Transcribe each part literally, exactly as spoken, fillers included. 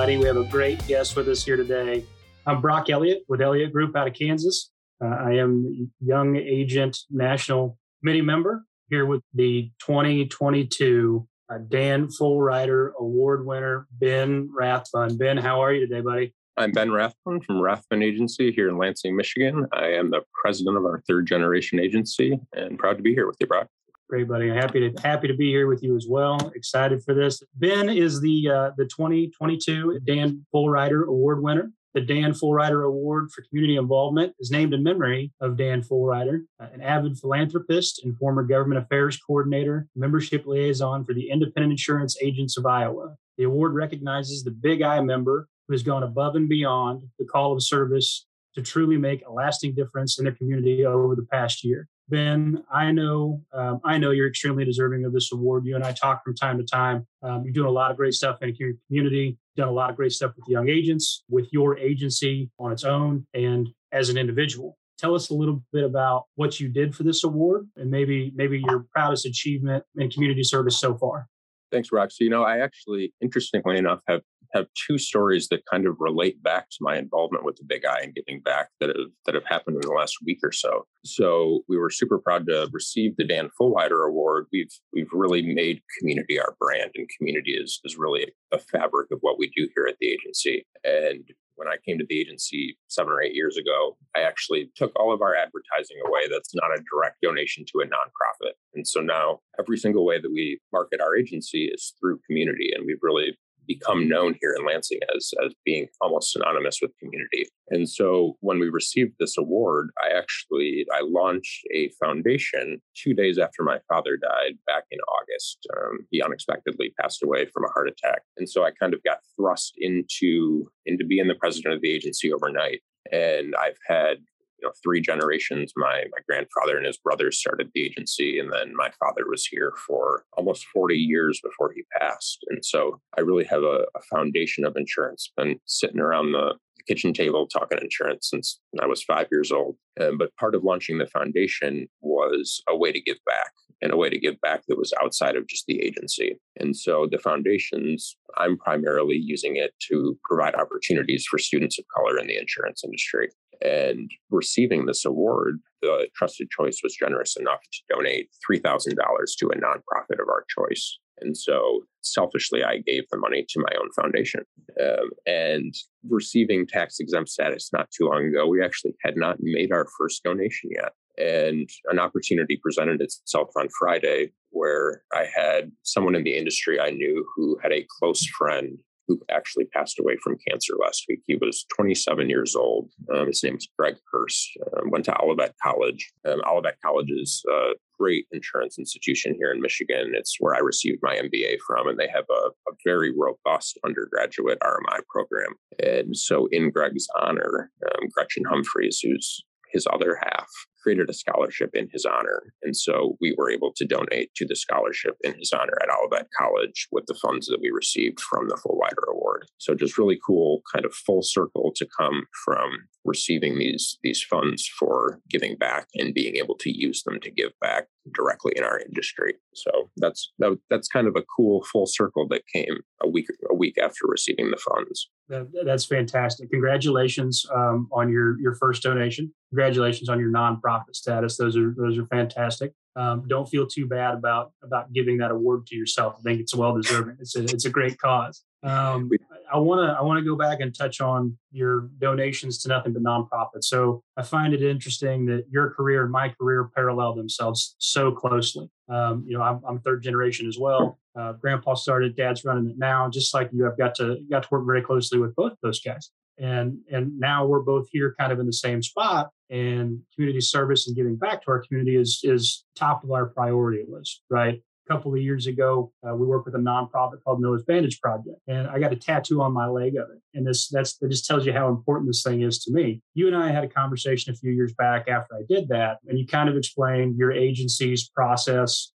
everybody. We have a great guest with us here today. I'm Brock Elliott with Elliott Group out of Kansas. Uh, I am Young Agent National Committee member here with the twenty twenty-two uh, Dan Fullrider Award winner, Ben Rathbun. Ben, how are you today, buddy? I'm Ben Rathbun from Rathbun Agency here in Lansing, Michigan. I am the president of our third generation agency and proud to be here with you, Brock. Great, buddy. Happy to happy to be here with you as well. Excited for this. Ben is the uh, the twenty twenty-two Dan Fullrider Award winner. The Dan Fullrider Award for Community Involvement is named in memory of Dan Fullrider, an avid philanthropist and former government affairs coordinator, membership liaison for the Independent Insurance Agents of Iowa. The award recognizes the Big I member who has gone above and beyond the call of service to truly make a lasting difference in their community over the past year. Ben, I know um, I know you're extremely deserving of this award. You and I talk from time to time. Um, you're doing a lot of great stuff in your community, done a lot of great stuff with young agents, with your agency on its own, and as an individual. Tell us a little bit about what you did for this award and maybe maybe your proudest achievement in community service so far. Thanks, Rox. So, you know, I actually, interestingly enough, have have two stories that kind of relate back to my involvement with the Big I and giving back that have that have happened in the last week or so. So we were super proud to receive the Dan Fullrider Award. We've we've really made community our brand, and community is is really a fabric of what we do here at the agency. And when I came to the agency seven or eight years ago, I actually took all of our advertising away that's not a direct donation to a nonprofit. And so now every single way that we market our agency is through community, and we've really become known here in Lansing as, as being almost synonymous with community. And so when we received this award, I actually, I launched a foundation two days after my father died back in August. Um, he unexpectedly passed away from a heart attack. And so I kind of got thrust into, into being the president of the agency overnight. And I've had You know, three generations. My my grandfather and his brothers started the agency, and then my father was here for almost forty years before he passed. And so I really have a, a foundation of insurance. Been sitting around the kitchen table talking insurance since I was five years old. Um, but part of launching the foundation was a way to give back, and a way to give back that was outside of just the agency. And so the foundations, I'm primarily using it to provide opportunities for students of color in the insurance industry. And receiving this award, the Trusted Choice was generous enough to donate three thousand dollars to a nonprofit of our choice. And so selfishly, I gave the money to my own foundation. Um, and receiving tax-exempt status not too long ago, we actually had not made our first donation yet. And an opportunity presented itself on Friday where I had someone in the industry I knew who had a close friend who actually passed away from cancer last week. He was twenty-seven years old. Um, his name is Greg Hurst. Uh, went to Olivet College. Um, Olivet College is a great insurance institution here in Michigan. It's where I received my M B A from, and they have a, a very robust undergraduate R M I program. And so in Greg's honor, um, Gretchen Humphreys, who's his other half, created a scholarship in his honor. And so we were able to donate to the scholarship in his honor at Olivet College with the funds that we received from the Fullrider Award. So just really cool kind of full circle to come from receiving these, these funds for giving back and being able to use them to give back directly in our industry. So that's that, that's kind of a cool full circle that came a week a week after receiving the funds. That, that's fantastic. Congratulations um, on your, your first donation. Congratulations on your nonprofit status. Those are those are fantastic. Um, don't feel too bad about about giving that award to yourself. I think it's well deserving. It's a, it's a great cause. Um, I want to I want to go back and touch on your donations to nothing but nonprofits. So I find it interesting that your career and my career parallel themselves so closely. Um, you know, I'm, I'm third generation as well. Uh, Grandpa started, Dad's running it now. Just like you, I've got to got to work very closely with both those guys. And and now we're both here, kind of in the same spot. And community service and giving back to our community is is top of our priority list, right? A couple of years ago, uh, we worked with a nonprofit called Noah's Bandage Project, and I got a tattoo on my leg of it. And this that's that just tells you how important this thing is to me. You and I had a conversation a few years back after I did that, and you kind of explained your agency's process.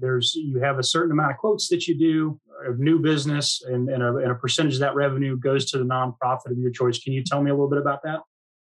There's you have a certain amount of quotes that you do of new business, and and a, and a percentage of that revenue goes to the nonprofit of your choice. Can you tell me a little bit about that?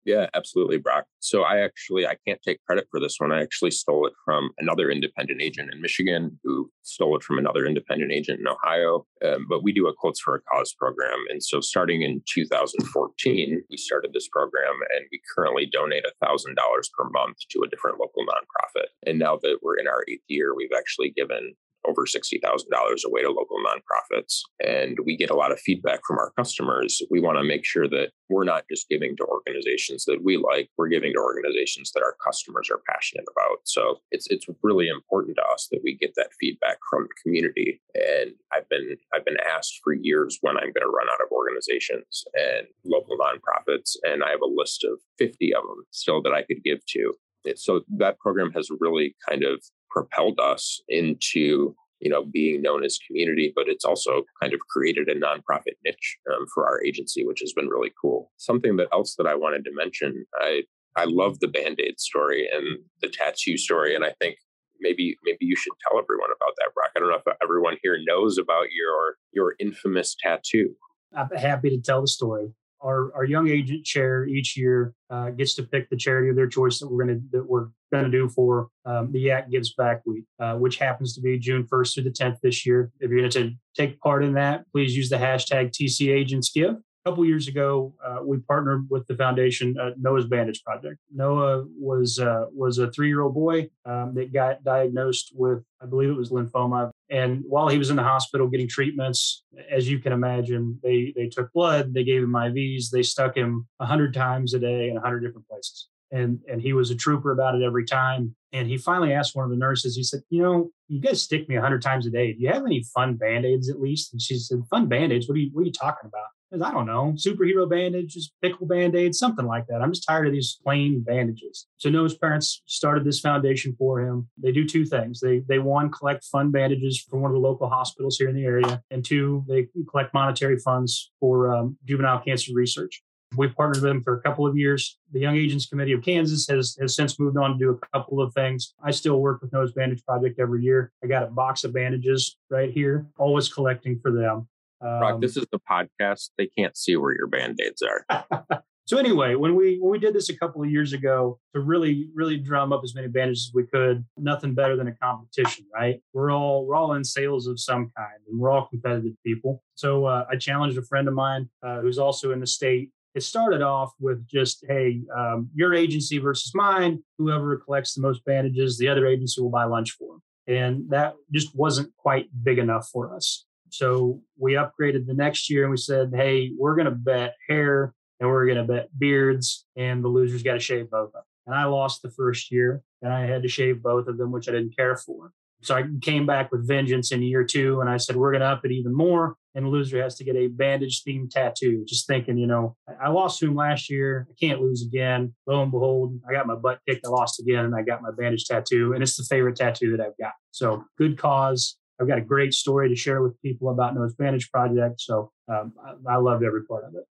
Yeah, absolutely, Brock. So I actually, I can't take credit for this one. I actually stole it from another independent agent in Michigan who stole it from another independent agent in Ohio. Um, but we do a Quotes for a Cause program. And so starting in two thousand fourteen, we started this program and we currently donate one thousand dollars per month to a different local nonprofit. And now that we're in our eighth year, we've actually given over sixty thousand dollars away to local nonprofits. And we get a lot of feedback from our customers. We want to make sure that we're not just giving to organizations that we like, we're giving to organizations that our customers are passionate about. So it's it's really important to us that we get that feedback from the community. And I've been I've been asked for years when I'm going to run out of organizations and local nonprofits. And I have a list of fifty of them still that I could give to. So that program has really kind of propelled us into, you know, being known as community, but it's also kind of created a nonprofit niche um, for our agency, which has been really cool. Something that else that I wanted to mention, I I love the Band-Aid story and the tattoo story, and I think maybe maybe you should tell everyone about that, Brock. I don't know if everyone here knows about your your infamous tattoo. I'm happy to tell the story. Our our young agent chair each year uh, gets to pick the charity of their choice that we're gonna that we're gonna do for um, the Yak Gives Back Week, uh, which happens to be June first through the tenth this year. If you're gonna take part in that, please use the hashtag T C Agents Give. A couple years ago, uh, we partnered with the foundation uh, Noah's Bandage Project. Noah was uh, was a three-year-old boy um, that got diagnosed with, I believe it was lymphoma. And while he was in the hospital getting treatments, as you can imagine, they they took blood, they gave him I Vs, they stuck him one hundred times a day in one hundred different places. And and he was a trooper about it every time. And he finally asked one of the nurses, he said, you know, you guys stick me one hundred times a day. Do you have any fun Band-Aids at least? And she said, fun Band-Aids? What are you, what are you talking about? I said, I don't know, superhero bandages, pickle Band-Aids, something like that. I'm just tired of these plain bandages. So Noah's parents started this foundation for him. They do two things. They, they one, collect fun bandages from one of the local hospitals here in the area. And two, they collect monetary funds for um, juvenile cancer research. We've partnered with them for a couple of years. The Young Agents Committee of Kansas has, has since moved on to do a couple of things. I still work with Noah's Bandage Project every year. I got a box of bandages right here, always collecting for them. Um, Brock, this is the podcast. They can't see where your Band-Aids are. So anyway, when we when we did this a couple of years ago to really, really drum up as many bandages as we could, nothing better than a competition, right? We're all we're all in sales of some kind, and we're all competitive people. So uh, I challenged a friend of mine uh, who's also in the state. It started off with just, hey, um, your agency versus mine, whoever collects the most bandages, the other agency will buy lunch for them. And that just wasn't quite big enough for us. So we upgraded the next year and we said, hey, we're going to bet hair and we're going to bet beards and the loser's got to shave both of them. And I lost the first year and I had to shave both of them, which I didn't care for. So I came back with vengeance in year two and I said, we're going to up it even more. And the loser has to get a bandage themed tattoo. Just thinking, you know, I lost to him last year. I can't lose again. Lo and behold, I got my butt kicked. I lost again and I got my bandage tattoo. And it's the favorite tattoo that I've got. So good cause. I've got a great story to share with people about Noah's Bandage Project. So um, I, I loved every part of it.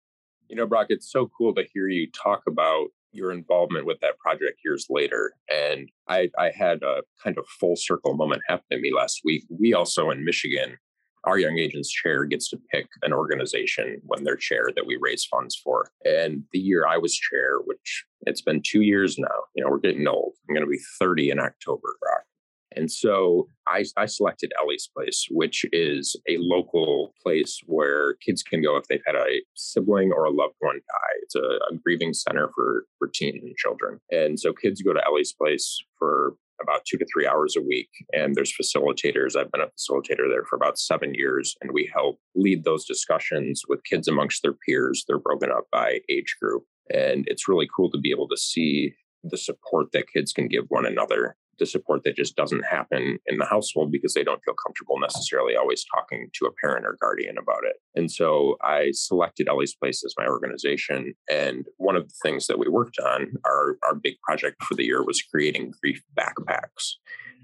You know, Brock, it's so cool to hear you talk about your involvement with that project years later. And I, I had a kind of full circle moment happen to me last week. We also in Michigan, our Young Agents Chair gets to pick an organization when they're chair that we raise funds for. And the year I was chair, which it's been two years now, you know, we're getting old. I'm going to be thirty in October, Brock. And so I, I selected Ellie's Place, which is a local place where kids can go if they've had a sibling or a loved one die. It's a, a grieving center for, for teens and children. And so kids go to Ellie's Place for about two to three hours a week. And there's facilitators. I've been a facilitator there for about seven years. And we help lead those discussions with kids amongst their peers. They're broken up by age group. And it's really cool to be able to see the support that kids can give one another. The support that just doesn't happen in the household because they don't feel comfortable necessarily always talking to a parent or guardian about it. And so I selected Ellie's Place as my organization. And one of the things that we worked on, our, our big project for the year was creating grief backpacks.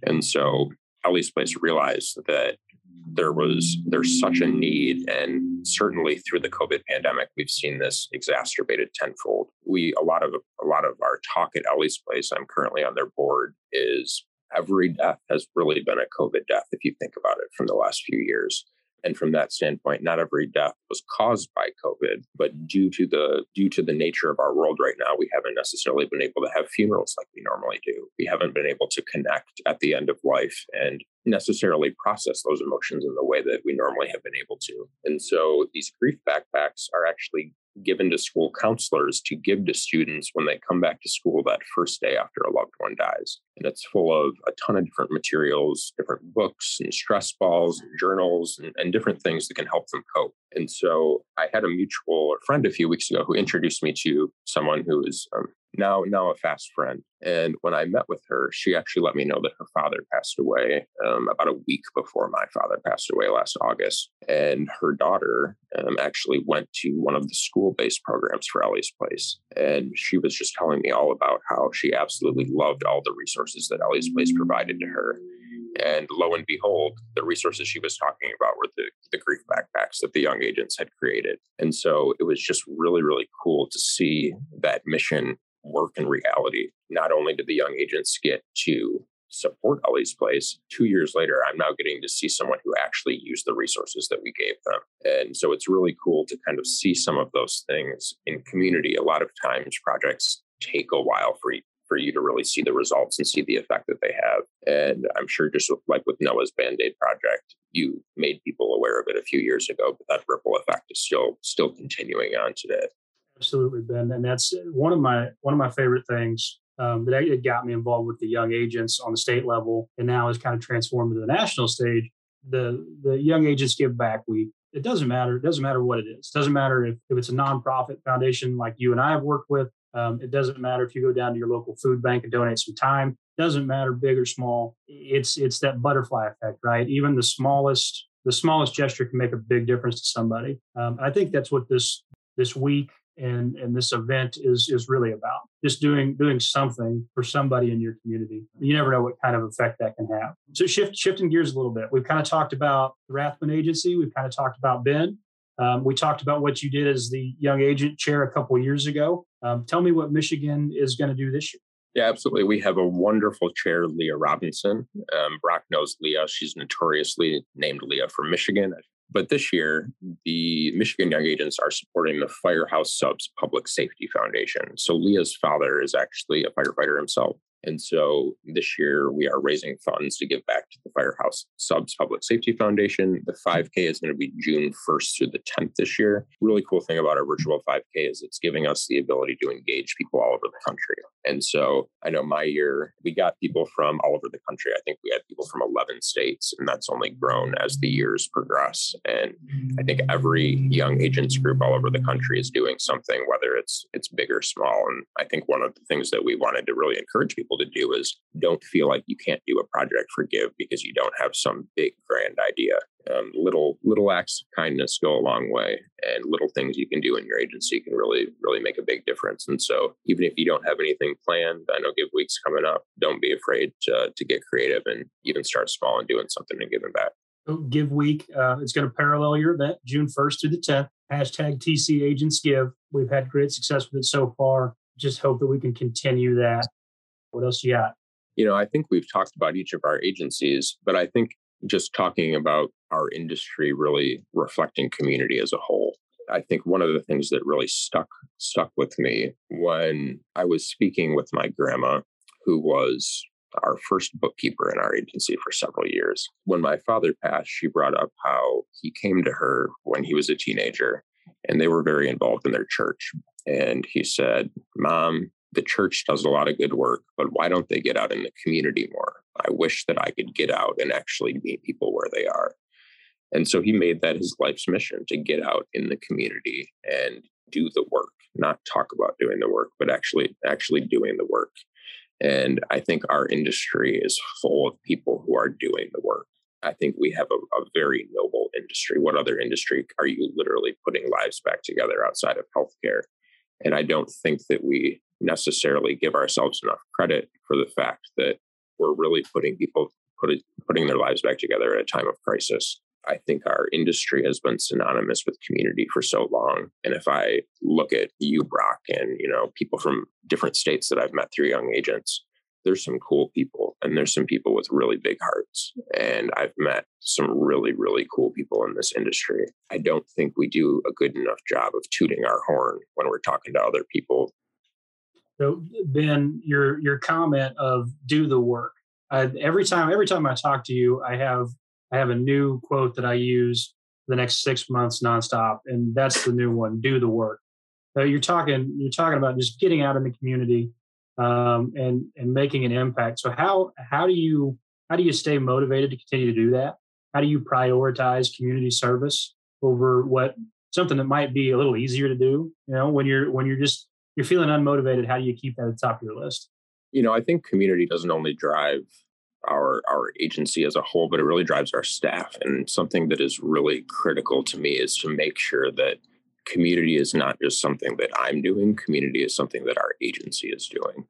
And so Ellie's Place realized that there was, there's such a need. And certainly through the COVID pandemic, we've seen this exacerbated tenfold. We, a lot of, a lot of our talk at Ellie's Place, I'm currently on their board, is every death has really been a COVID death, if you think about it, from the last few years. And from that standpoint, not every death was caused by COVID, but due to the due to the nature of our world right now, we haven't necessarily been able to have funerals like we normally do. We haven't been able to connect at the end of life and necessarily process those emotions in the way that we normally have been able to. And so these grief backpacks are actually given to school counselors to give to students when they come back to school that first day after a loved one dies. And it's full of a ton of different materials, different books and stress balls and journals and, and different things that can help them cope. And so I had a mutual friend a few weeks ago who introduced me to someone who is um, now, now a fast friend. And when I met with her, she actually let me know that her father passed away um, about a week before my father passed away last August. And her daughter um, actually went to one of the school-based programs for Ellie's Place. And she was just telling me all about how she absolutely loved all the resources that Ellie's Place provided to her. And lo and behold, the resources she was talking about were the, the grief backpacks that the Young Agents had created. And so it was just really, really cool to see that mission work in reality. Not only did the Young Agents get to support Ellie's Place, two years later, I'm now getting to see someone who actually used the resources that we gave them. And so it's really cool to kind of see some of those things in community. A lot of times projects take a while for you. for you to really see the results and see the effect that they have. And I'm sure just with, like with Noah's Bandage Project, you made people aware of it a few years ago, but that ripple effect is still still continuing on today. Absolutely, Ben. And that's one of my one of my favorite things um, that it got me involved with the Young Agents on the state level, and now has kind of transformed to the national stage. The the Young Agents Give Back Week. It doesn't matter. It doesn't matter what it is. It doesn't matter if, if it's a nonprofit foundation like you and I have worked with. Um, it doesn't matter if you go down to your local food bank and donate some time. It doesn't matter big or small. It's it's that butterfly effect, right? Even the smallest the smallest gesture can make a big difference to somebody. Um, I think that's what this this week and and this event is is really about. Just doing doing something for somebody in your community. You never know what kind of effect that can have. So shift shifting gears a little bit. We've kind of talked about the Rathbun Agency. We've kind of talked about Ben. Um, we talked about what you did as the Young Agent Chair a couple of years ago. Um, tell me what Michigan is going to do this year. Yeah, absolutely. We have a wonderful chair, Leah Robinson. Um, Brock knows Leah. She's notoriously named Leah from Michigan. But this year, the Michigan Young Agents are supporting the Firehouse Subs Public Safety Foundation. So Leah's father is actually a firefighter himself. And so this year we are raising funds to give back to the Firehouse Subs Public Safety Foundation. The five K is going to be June first through the tenth this year. Really cool thing about our virtual five K is it's giving us the ability to engage people all over the country. And so I know my year, we got people from all over the country. I think we had people from eleven states, and that's only grown as the years progress. And I think every Young Agents group all over the country is doing something, whether it's it's big or small. And I think one of the things that we wanted to really encourage people to do is don't feel like you can't do a project for Give because you don't have some big grand idea. Um, little little acts of kindness go a long way, and little things you can do in your agency can really, really make a big difference. And so even if you don't have anything planned, I know Give Week's coming up, don't be afraid to, to get creative and even start small and doing something and giving back. Give Week, uh, it's going to parallel your event, June first through the tenth, hashtag T C Agents Give. We've had great success with it so far. Just hope that we can continue that. What else you got? You know, I think we've talked about each of our agencies, but I think just talking about our industry really reflecting community as a whole. I think one of the things that really stuck stuck with me when I was speaking with my grandma, who was our first bookkeeper in our agency for several years. When my father passed, she brought up how he came to her when he was a teenager, and they were very involved in their church. And he said, "Mom, the church does a lot of good work, but why don't they get out in the community more? I wish that I could get out and actually meet people where they are." And so he made that his life's mission to get out in the community and do the work, not talk about doing the work, but actually, actually doing the work. And I think our industry is full of people who are doing the work. I think we have a, a very noble industry. What other industry are you literally putting lives back together outside of healthcare? And I don't think that we necessarily give ourselves enough credit for the fact that we're really putting people put, putting their lives back together at a time of crisis. I think our industry has been synonymous with community for so long. And if I look at you, Brock, and you know people from different states that I've met through Young Agents, there's some cool people And there's some people with really big hearts. And I've met some really, really cool people in this industry. I don't think we do a good enough job of tooting our horn when we're talking to other people. So Ben, your your comment of do the work. I, every time, every time I talk to you, I have I have a new quote that I use for the next six months nonstop, and that's the new one: do the work. So you're talking you're talking about just getting out in the community um, and and making an impact. So how how do you how do you stay motivated to continue to do that? How do you prioritize community service over what something that might be a little easier to do? You know, when you're when you're just you're feeling unmotivated, how do you keep that at the top of your list? You know, I think community doesn't only drive our our agency as a whole, but it really drives our staff. And something that is really critical to me is to make sure that community is not just something that I'm doing. Community is something that our agency is doing.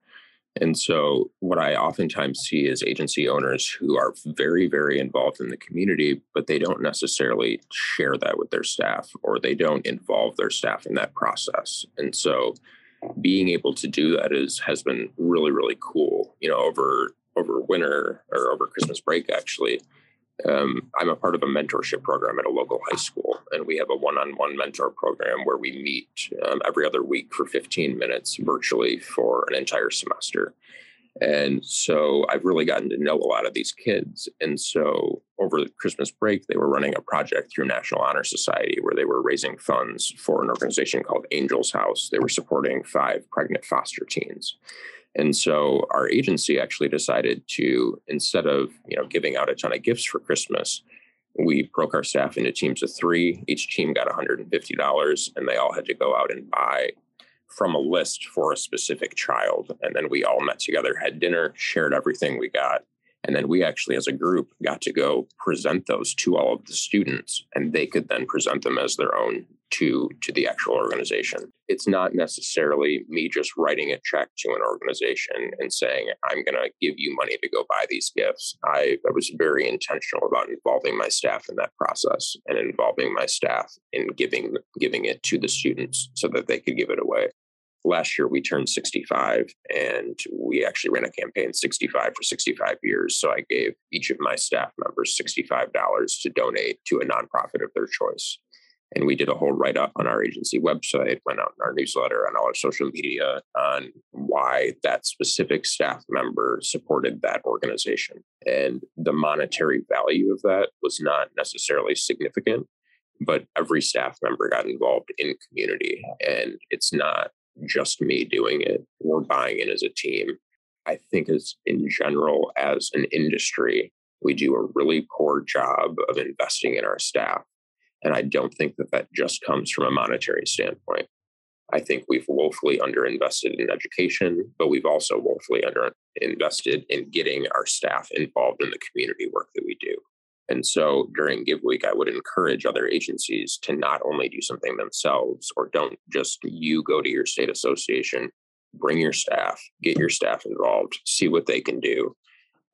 And so what I oftentimes see is agency owners who are very, very involved in the community, but they don't necessarily share that with their staff, or they don't involve their staff in that process. And so being able to do that is has been really, really cool. You know, over over winter or over Christmas break, actually, um, I'm a part of a mentorship program at a local high school, and we have a one-on-one mentor program where we meet um, every other week for fifteen minutes virtually for an entire semester. And so I've really gotten to know a lot of these kids. And so over the Christmas break, they were running a project through National Honor Society where they were raising funds for an organization called Angels House. They were supporting five pregnant foster teens. And so our agency actually decided to, instead of, you know, giving out a ton of gifts for Christmas, we broke our staff into teams of three. Each team got one hundred fifty dollars, and they all had to go out and buy from a list for a specific child. And then we all met together, had dinner, shared everything we got. And then we actually, as a group, got to go present those to all of the students, and they could then present them as their own to, to the actual organization. It's not necessarily me just writing a check to an organization and saying, I'm going to give you money to go buy these gifts. I, I was very intentional about involving my staff in that process and involving my staff in giving, giving it to the students so that they could give it away. Last year, we turned sixty-five, and we actually ran a campaign sixty-five for sixty-five years. So I gave each of my staff members sixty-five dollars to donate to a nonprofit of their choice. And we did a whole write-up on our agency website, went out in our newsletter, on all our social media, on why that specific staff member supported that organization. And the monetary value of that was not necessarily significant, but every staff member got involved in community. And it's not just me doing it. We're buying in as a team. I think as in general, as an industry, we do a really poor job of investing in our staff. And I don't think that that just comes from a monetary standpoint. I think we've woefully underinvested in education, but we've also woefully underinvested in getting our staff involved in the community work that we do. And so during Give Week, I would encourage other agencies to not only do something themselves, or don't just you go to your state association, bring your staff, get your staff involved, see what they can do.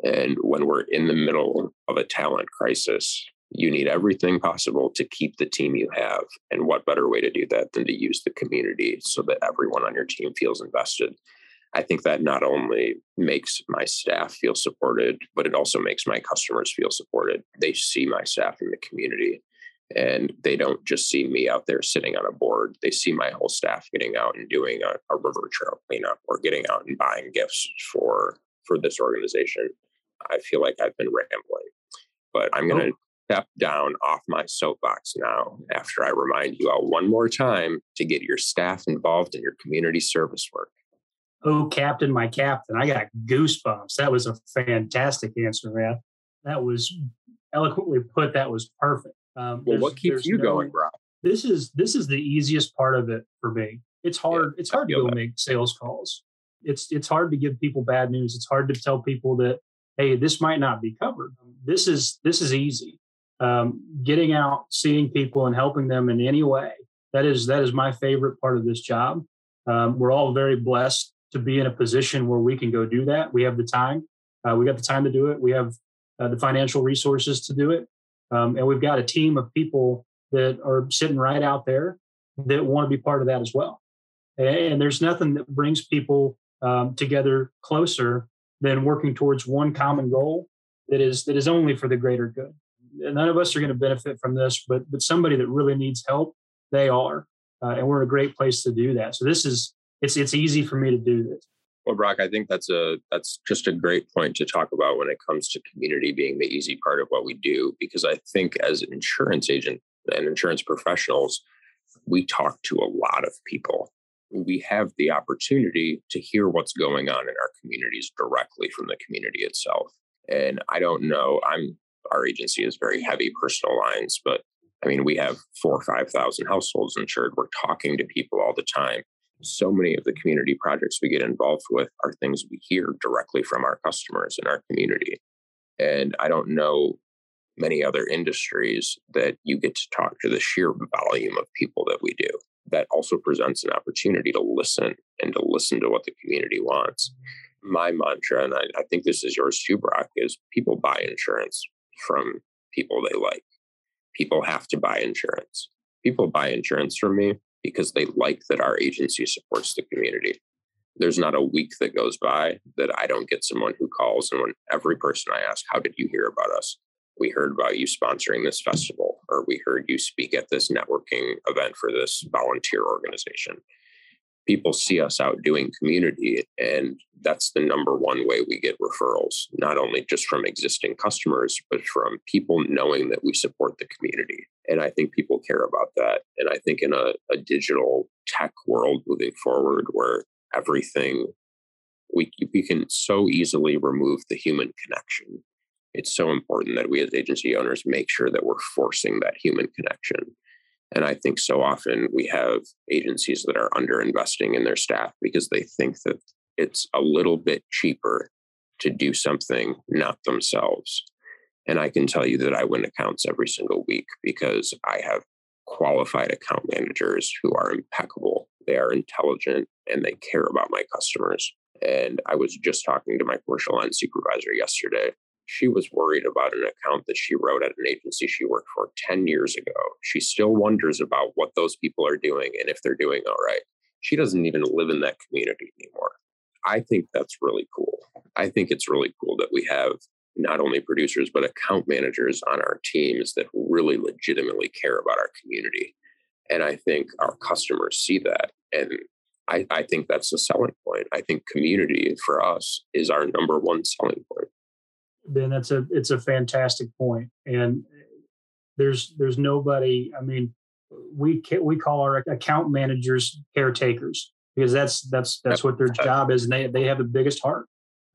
And when we're in the middle of a talent crisis, you need everything possible to keep the team you have. And what better way to do that than to use the community so that everyone on your team feels invested? I think that not only makes my staff feel supported, but it also makes my customers feel supported. They see my staff in the community, and they don't just see me out there sitting on a board. They see my whole staff getting out and doing a, a river trail cleanup, or getting out and buying gifts for, for this organization. I feel like I've been rambling, but I'm going to step down off my soapbox now after I remind you all one more time to get your staff involved in your community service work. Oh, Captain, my Captain. I got goosebumps. That was a fantastic answer, man. That was eloquently put. That was perfect. Um, well, what keeps you no, going, Rob? This is this is the easiest part of it for me. It's hard. Yeah, it's hard to go that. make sales calls. It's it's hard to give people bad news. It's hard to tell people that, hey, this might not be covered. This is this is easy. Um, getting out, seeing people, and helping them in any way. That is that is my favorite part of this job. Um, we're all very blessed to be in a position where we can go do that. We have the time. Uh, we got the time to do it. We have uh, the financial resources to do it. Um, and we've got a team of people that are sitting right out there that want to be part of that as well. And, and there's nothing that brings people um, together closer than working towards one common goal that is that is only for the greater good. And none of us are going to benefit from this, but but somebody that really needs help, they are. Uh, and we're in a great place to do that. So this is, it's it's easy for me to do this. Well, Brock, I think that's a that's just a great point to talk about when it comes to community being the easy part of what we do, because I think as an insurance agent and insurance professionals, we talk to a lot of people. We have the opportunity to hear what's going on in our communities directly from the community itself. And I don't know, I'm our agency is very heavy personal lines, but I mean, we have four or five thousand households insured. We're talking to people all the time. So many of the community projects we get involved with are things we hear directly from our customers in our community. And I don't know many other industries that you get to talk to the sheer volume of people that we do. That also presents an opportunity to listen and to listen to what the community wants. My mantra, and I, I think this is yours too, Brock, is people buy insurance from people they like. People have to buy insurance. People buy insurance from me because they like that our agency supports the community. There's not a week that goes by that I don't get someone who calls, and when every person I ask, how did you hear about us? We heard about you sponsoring this festival, or we heard you speak at this networking event for this volunteer organization. People see us out doing community, and that's the number one way we get referrals, not only just from existing customers, but from people knowing that we support the community. And I think people care about that. And I think in a, a digital tech world moving forward, where everything, we, we can so easily remove the human connection. It's so important that we as agency owners make sure that we're forcing that human connection. And I think so often we have agencies that are underinvesting in their staff because they think that it's a little bit cheaper to do something not themselves. And I can tell you that I win accounts every single week because I have qualified account managers who are impeccable. They are intelligent and they care about my customers. And I was just talking to my commercial line supervisor yesterday. She was worried about an account that she wrote at an agency she worked for ten years ago. She still wonders about what those people are doing and if they're doing all right. She doesn't even live in that community anymore. I think that's really cool. I think it's really cool that we have not only producers, but account managers on our teams that really legitimately care about our community. And I think our customers see that. And I, I think that's the selling point. I think community for us is our number one selling point. Ben, that's a it's a fantastic point, and there's there's nobody. I mean, we can, we call our account managers caretakers because that's that's that's what their job is, and they they have the biggest heart.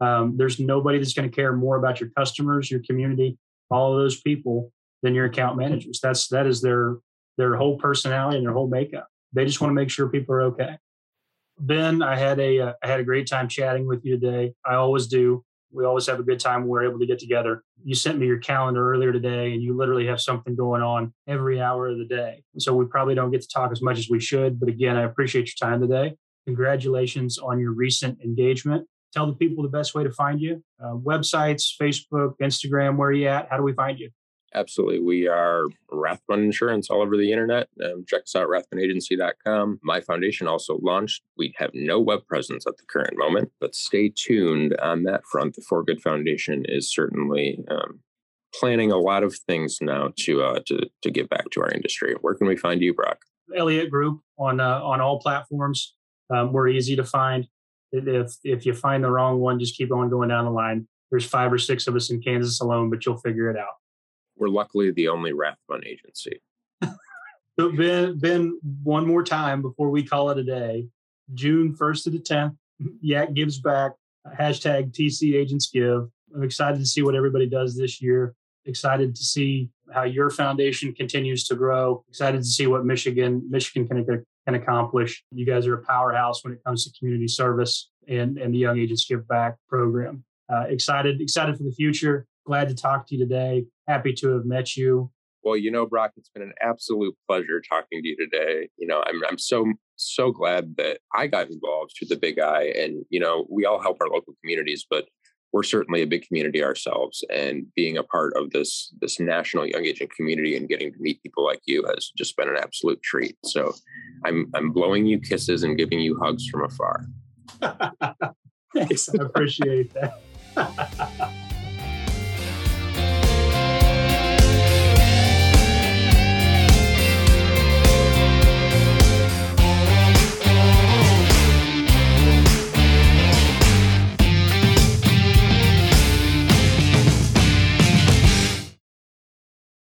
Um, there's nobody that's going to care more about your customers, your community, all of those people than your account managers. That's that is their their whole personality and their whole makeup. They just want to make sure people are okay. Ben, I had a uh, I had a great time chatting with you today. I always do. We always have a good time when we're able to get together. You sent me your calendar earlier today, and you literally have something going on every hour of the day. So we probably don't get to talk as much as we should. But again, I appreciate your time today. Congratulations on your recent engagement. Tell the people the best way to find you. Uh, websites, Facebook, Instagram, where are you at? How do we find you? Absolutely. We are Rathbun Insurance all over the internet. Um, check us out, rathbun agency dot com. My foundation also launched. We have no web presence at the current moment, but stay tuned on that front. The For Good Foundation is certainly um, planning a lot of things now to, uh, to to give back to our industry. Where can we find you, Brock? Elliott Group on uh, on all platforms. Um, we're easy to find. If if you find the wrong one, just keep on going down the line. There's five or six of us in Kansas alone, but you'll figure it out. We're luckily the only Rathbun agency. So Ben, Ben, one more time before we call it a day, June first to the tenth, Yak Gives Back, hashtag T C Agents Give. I'm excited to see what everybody does this year. Excited to see how your foundation continues to grow. Excited to see what Michigan, Michigan can, can accomplish. You guys are a powerhouse when it comes to community service and, and the Young Agents Give Back program. Uh, excited, excited for the future. Glad to talk to you today. Happy to have met you. Well, you know, Brock, it's been an absolute pleasure talking to you today. You know, I'm I'm so, so glad that I got involved through the Big I. And, you know, we all help our local communities, but we're certainly a big community ourselves. And being a part of this, this national young agent community and getting to meet people like you has just been an absolute treat. So I'm I'm blowing you kisses and giving you hugs from afar. Thanks. I appreciate that.